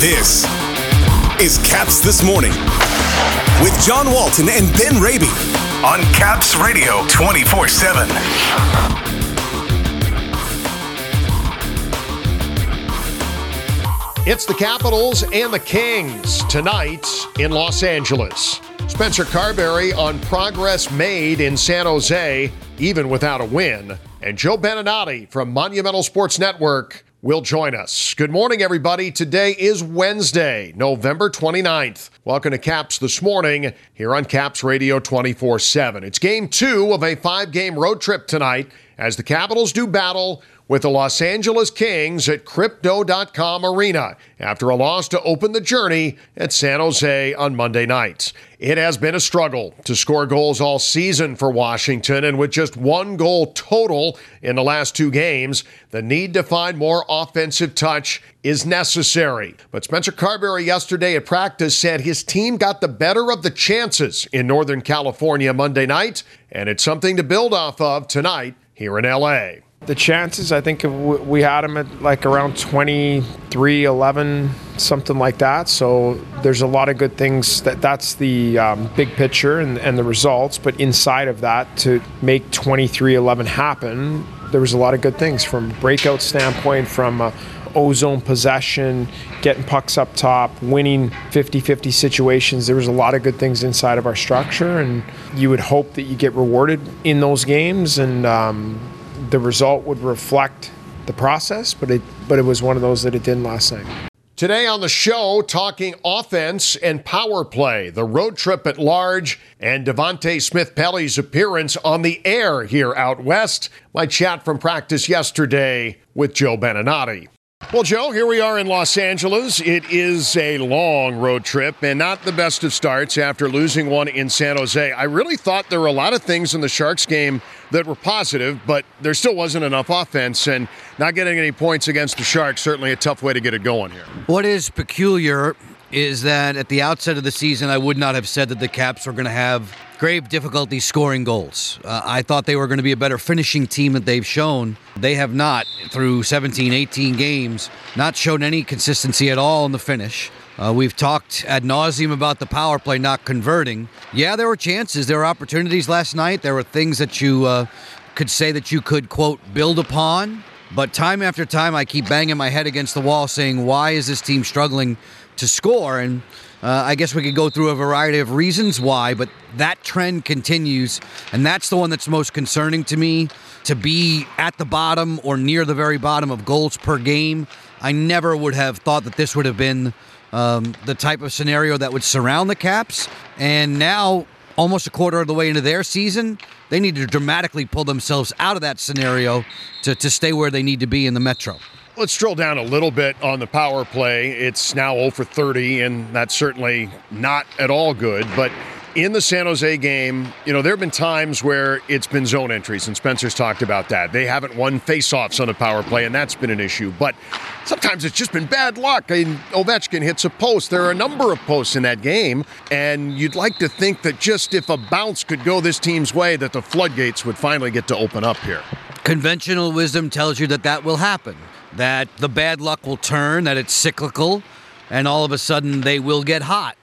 This is Caps This Morning with John Walton and Ben Raby on Caps Radio 24-7. It's the Capitals and the Kings tonight in Los Angeles. Spencer Carbery on progress made in San Jose, even without a win. And Joe Beninati from Monumental Sports Network will join us. Good morning, everybody. Today is Wednesday, November 29th. Welcome to Caps This Morning here on Caps Radio 24-7. It's game 2 of a 5-game road trip tonight as the Capitals do battle with the Los Angeles Kings at Crypto.com Arena after a loss to open the journey at San Jose on Monday night. It has been a struggle to score goals all season for Washington, and with just one goal total in the last 2 games, the need to find more offensive touch is necessary. But Spencer Carbery yesterday at practice said his team got the better of the chances in Northern California Monday night, and it's something to build off of tonight here in L.A. The chances, I think we had them at like around 23, 11, something like that. So there's a lot of good things. That's the big picture and the results. But inside of that, to make 23, 11 happen, there was a lot of good things from a breakout standpoint, from ozone possession, getting pucks up top, winning 50-50 situations. There was a lot of good things inside of our structure. And you would hope that you get rewarded in those games. And the result would reflect the process, but it was one of those that it didn't last night. Today on the show, talking offense and power play, the road trip at large, and Devante Smith-Pelly's appearance on the air here out west. My chat from practice yesterday with Joe Beninati. Well, Joe, here we are in Los Angeles. It is a long road trip and not the best of starts after losing one in San Jose. I really thought there were a lot of things in the Sharks game that were positive, but there still wasn't enough offense, and not getting any points against the Sharks, certainly a tough way to get it going here. What is peculiar is that at the outset of the season, I would not have said that the Caps were going to have grave difficulty scoring goals. I thought they were going to be a better finishing team than they've shown. They have not, through 17, 18 games, not shown any consistency at all in the finish. We've talked ad nauseum about the power play not converting. Yeah, there were chances. There were opportunities last night. There were things that you could say that you could, quote, build upon. But time after time, I keep banging my head against the wall saying, why is this team struggling to score? And I guess we could go through a variety of reasons why, but that trend continues, and that's the one that's most concerning to me, to be at the bottom or near the very bottom of goals per game. I never would have thought that this would have been the type of scenario that would surround the Caps, and now, almost a quarter of the way into their season, they need to dramatically pull themselves out of that scenario to stay where they need to be in the Metro. Let's drill down a little bit on the power play. It's now 0 for 30, and that's certainly not at all good. But in the San Jose game, you know, there have been times where it's been zone entries, and Spencer's talked about that. They haven't won faceoffs on a power play, and that's been an issue. But sometimes it's just been bad luck. I mean, Ovechkin hits a post. There are a number of posts in that game, and you'd like to think that just if a bounce could go this team's way, that the floodgates would finally get to open up here. Conventional wisdom tells you that that will happen, that the bad luck will turn, that it's cyclical, and all of a sudden they will get hot.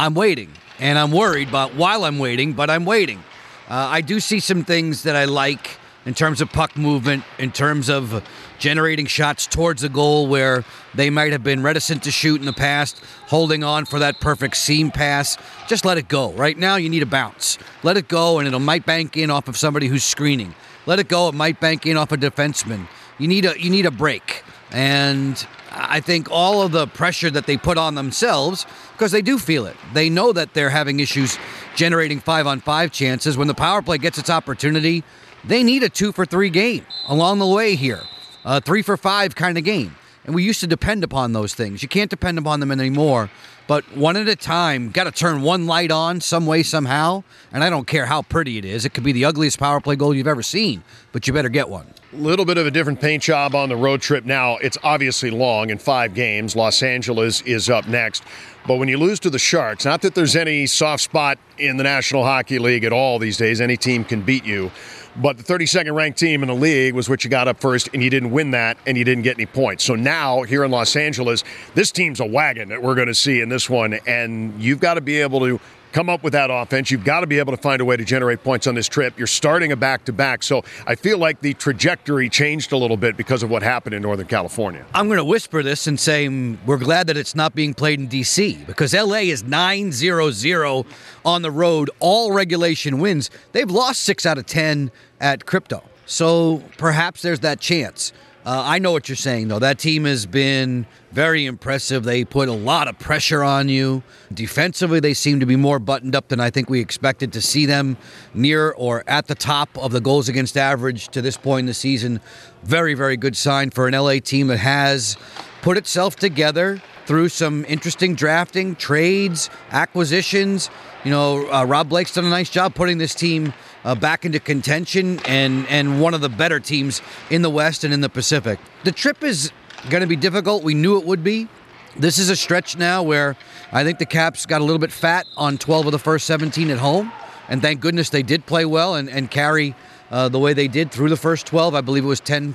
I'm waiting. And I'm worried about while I'm waiting, but I'm waiting. I do see some things that I like in terms of puck movement, in terms of generating shots towards the goal where they might have been reticent to shoot in the past, holding on for that perfect seam pass. Just let it go. Right now you need a bounce. Let it go, and it might bank in off of somebody who's screening. Let it go. It might bank in off a defenseman. You need a break. And I think all of the pressure that they put on themselves, because they do feel it. They know that they're having issues generating 5-on-5 chances. When the power play gets its opportunity, they need a 2-for-3 game along the way here, a 3-for-5 kind of game. And we used to depend upon those things. You can't depend upon them anymore. But one at a time, got to turn one light on some way, somehow. And I don't care how pretty it is. It could be the ugliest power play goal you've ever seen, but you better get one. Little bit of a different paint job on the road trip now. It's obviously long in 5 games. Los Angeles is up next. But when you lose to the Sharks, not that there's any soft spot in the National Hockey League at all these days. Any team can beat you. But the 32nd ranked team in the league was what you got up first, and you didn't win that, and you didn't get any points. So now, here in Los Angeles, this team's a wagon that we're going to see in this one, and you've got to be able to come up with that offense. You've got to be able to find a way to generate points on this trip. You're starting a back-to-back, so I feel like the trajectory changed a little bit because of what happened in Northern California. I'm going to whisper this and say we're glad that it's not being played in D.C. because L.A. is 9-0-0 on the road, all regulation wins. They've lost 6 out of 10 at Crypto, so perhaps there's that chance. I know what you're saying, though. That team has been very impressive. They put a lot of pressure on you. Defensively, they seem to be more buttoned up than I think we expected to see them, near or at the top of the goals against average to this point in the season. Very, very good sign for an LA team that has put itself together through some interesting drafting, trades, acquisitions. You know, Rob Blake's done a nice job putting this team back into contention, and one of the better teams in the West and in the Pacific. The trip is going to be difficult. We knew it would be. This is a stretch now where I think the Caps got a little bit fat on 12 of the first 17 at home, and thank goodness they did play well and carry the way they did through the first 12. I believe it was 10,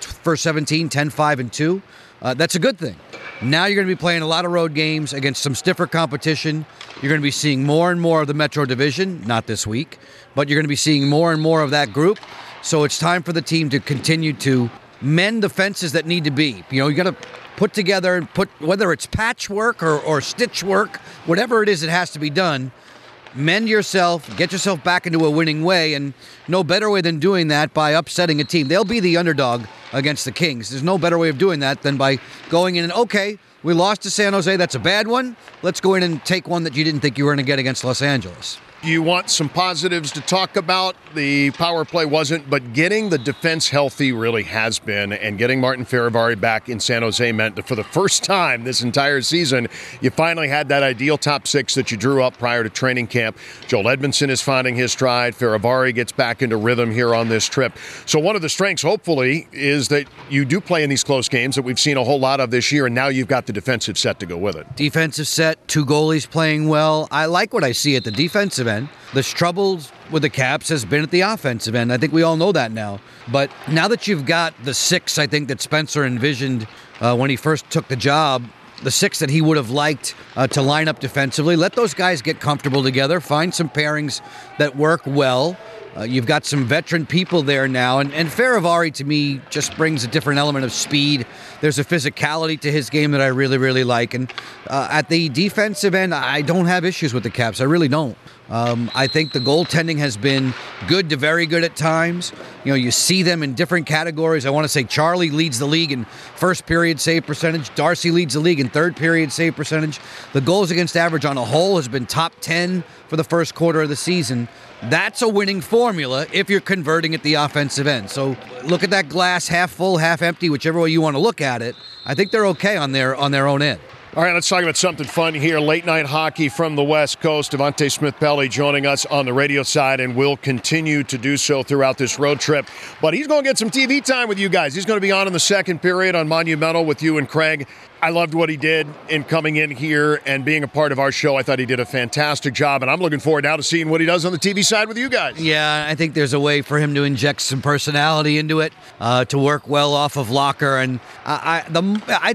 first 17, 10, 5, and 2. That's a good thing. Now you're going to be playing a lot of road games against some stiffer competition. You're going to be seeing more and more of the Metro Division, not this week, but you're going to be seeing more and more of that group. So it's time for the team to continue to mend the fences that need to be. You know, you got to put together and put, whether it's patchwork or stitch work, whatever it is that has to be done, mend yourself, get yourself back into a winning way, and no better way than doing that by upsetting a team. They'll be the underdog against the Kings. There's no better way of doing that than by going in and, okay, we lost to San Jose, that's a bad one. Let's go in and take one that you didn't think you were going to get against Los Angeles. You want some positives to talk about. The power play wasn't, but getting the defense healthy really has been, and getting Martin Fehérváry back in San Jose meant that for the first time this entire season, you finally had that ideal top six that you drew up prior to training camp. Joel Edmondson is finding his stride. Fehérváry gets back into rhythm here on this trip. So one of the strengths, hopefully, is that you do play in these close games that we've seen a whole lot of this year, and now you've got the defensive set to go with it. Defensive set, two goalies playing well. I like what I see at the defensive end. The troubles with the Caps has been at the offensive end. I think we all know that now. But now that you've got the six, I think, that Spencer envisioned when he first took the job, the six that he would have liked to line up defensively, let those guys get comfortable together, find some pairings that work well. You've got some veteran people there now, and Fehérváry, to me, just brings a different element of speed. There's a physicality to his game that I really, really like, and at the defensive end, I don't have issues with the Caps. I really don't. I think the goaltending has been good to very good at times. You know, you see them in different categories. I want to say Charlie leads the league in first period save percentage. Darcy leads the league in third period save percentage. The goals against average on a whole has been top 10 for the first quarter of the season. That's a winning formula if you're converting at the offensive end. So look at that glass half full, half empty, whichever way you want to look at it. I think they're okay on their own end. All right, let's talk about something fun here. Late-night hockey from the West Coast. Devante Smith-Pelly joining us on the radio side and will continue to do so throughout this road trip. But he's going to get some TV time with you guys. He's going to be on in the second period on Monumental with you and Craig. I loved what he did in coming in here and being a part of our show. I thought he did a fantastic job, and I'm looking forward now to seeing what he does on the TV side with you guys. Yeah, I think there's a way for him to inject some personality into it, to work well off of Locker. And I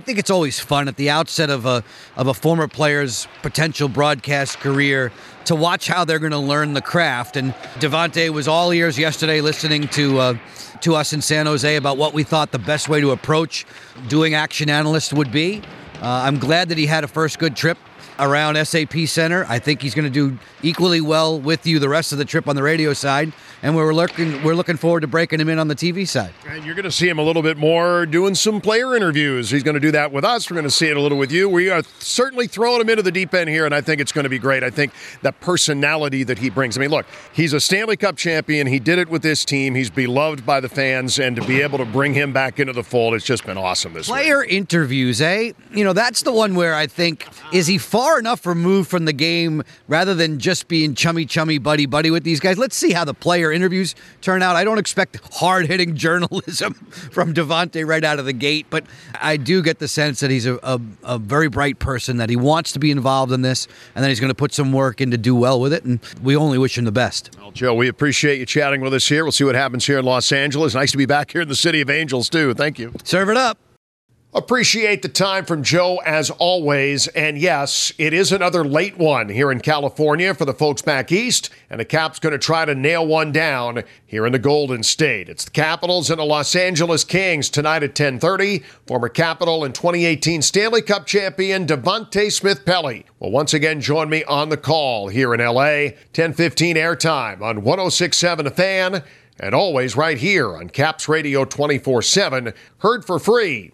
think it's always fun at the outset of a former player's potential broadcast career to watch how they're going to learn the craft. And Devante was all ears yesterday listening to us in San Jose about what we thought the best way to approach doing action analyst would be. I'm glad that he had a first good trip around SAP Center. I think he's going to do equally well with you the rest of the trip on the radio side, and we're looking forward to breaking him in on the TV side. And you're going to see him a little bit more doing some player interviews. He's going to do that with us. We're going to see it a little with you. We are certainly throwing him into the deep end here, and I think it's going to be great. I think the personality that he brings. I mean, look, he's a Stanley Cup champion. He did it with this team. He's beloved by the fans, and to be able to bring him back into the fold, it's just been awesome this week. Player interviews, eh? You know, that's the one where I think, is he far far enough removed from the game rather than just being chummy, buddy with these guys. Let's see how the player interviews turn out. I don't expect hard-hitting journalism from Devante right out of the gate, but I do get the sense that he's a very bright person, that he wants to be involved in this, and then he's going to put some work in to do well with it, and we only wish him the best. Well, Joe, we appreciate you chatting with us here. We'll see what happens here in Los Angeles. Nice to be back here in the City of Angels, too. Thank you. Serve it up. Appreciate the time from Joe as always. And yes, it is another late one here in California for the folks back east. And the Caps going to try to nail one down here in the Golden State. It's the Capitals and the Los Angeles Kings tonight at 10:30. Former Capital and 2018 Stanley Cup champion Devante Smith-Pelly will once again join me on the call here in LA. 10:15 airtime on 106.7 The Fan. And always right here on Caps Radio 24-7. Heard for free